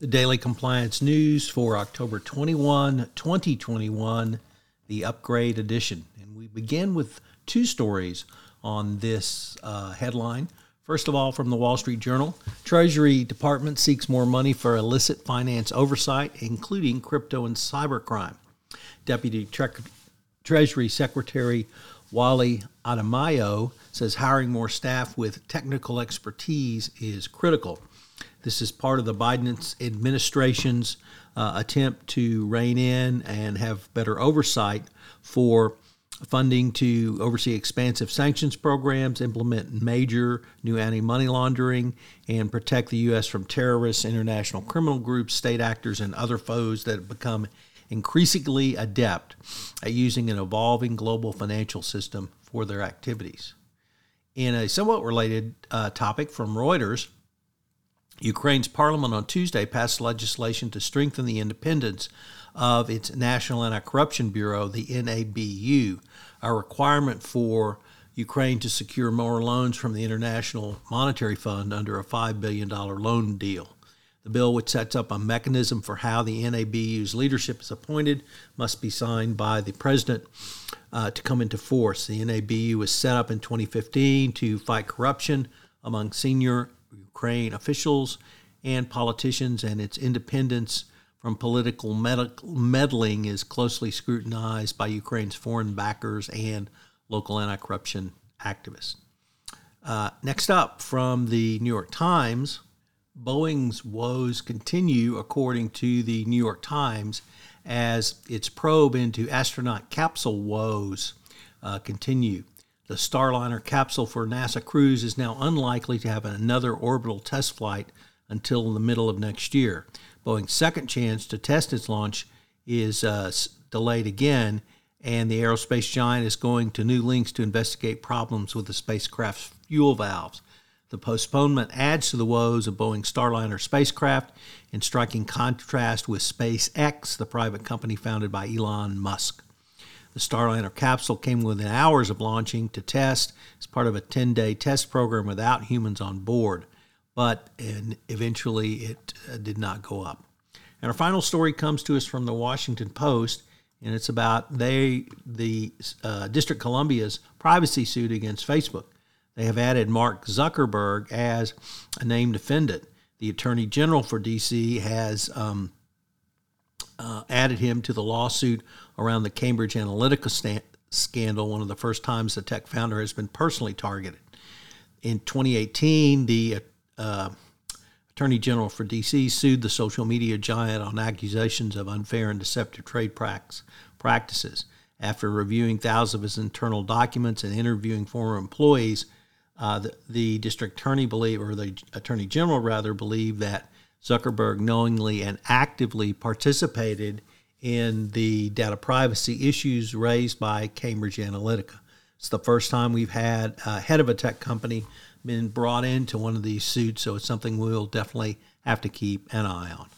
The Daily Compliance News for October 21, 2021, the upgrade edition. And we begin with two stories on this headline. First of all, from the Wall Street Journal, Treasury Department seeks more money for illicit finance oversight, including crypto and cybercrime. Deputy Treasury Secretary Wally Adamayo says hiring more staff with technical expertise is critical. This is part of the Biden administration's attempt to rein in and have better oversight for funding to oversee expansive sanctions programs, implement major new anti-money laundering, and protect the U.S. from terrorists, international criminal groups, state actors, and other foes that have become increasingly adept at using an evolving global financial system for their activities. In a somewhat related topic from Reuters, Ukraine's parliament on Tuesday passed legislation to strengthen the independence of its National Anti-Corruption Bureau, the NABU, a requirement for Ukraine to secure more loans from the International Monetary Fund under a $5 billion loan deal. The bill, which sets up a mechanism for how the NABU's leadership is appointed, must be signed by the president to come into force. The NABU was set up in 2015 to fight corruption among senior Ukraine officials and politicians, and its independence from political meddling is closely scrutinized by Ukraine's foreign backers and local anti-corruption activists. Next up, from the New York Times, Boeing's woes continue, according to the New York Times, as its probe into astronaut capsule woes continue. The Starliner capsule for NASA crews is now unlikely to have another orbital test flight until the middle of next year. Boeing's second chance to test its launch is delayed again, and the aerospace giant is going to new lengths to investigate problems with the spacecraft's fuel valves. The postponement adds to the woes of Boeing's Starliner spacecraft, in striking contrast with SpaceX, the private company founded by Elon Musk. The Starliner capsule came within hours of launching to test as part of a 10-day test program without humans on board, but eventually it did not go up. And our final story comes to us from the Washington Post, and it's about the District of Columbia's privacy suit against Facebook. They have added Mark Zuckerberg as a named defendant. The Attorney General for D.C. has added him to the lawsuit around the Cambridge Analytica scandal, one of the first times the tech founder has been personally targeted. In 2018, the Attorney General for D.C. sued the social media giant on accusations of unfair and deceptive trade practices. After reviewing thousands of his internal documents and interviewing former employees, the district attorney believed that Zuckerberg knowingly and actively participated in the data privacy issues raised by Cambridge Analytica. It's the first time we've had a head of a tech company been brought into one of these suits, so it's something we'll definitely have to keep an eye on.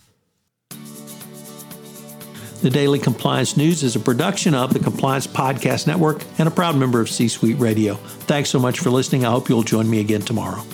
The Daily Compliance News is a production of the Compliance Podcast Network and a proud member of C-Suite Radio. Thanks so much for listening. I hope you'll join me again tomorrow.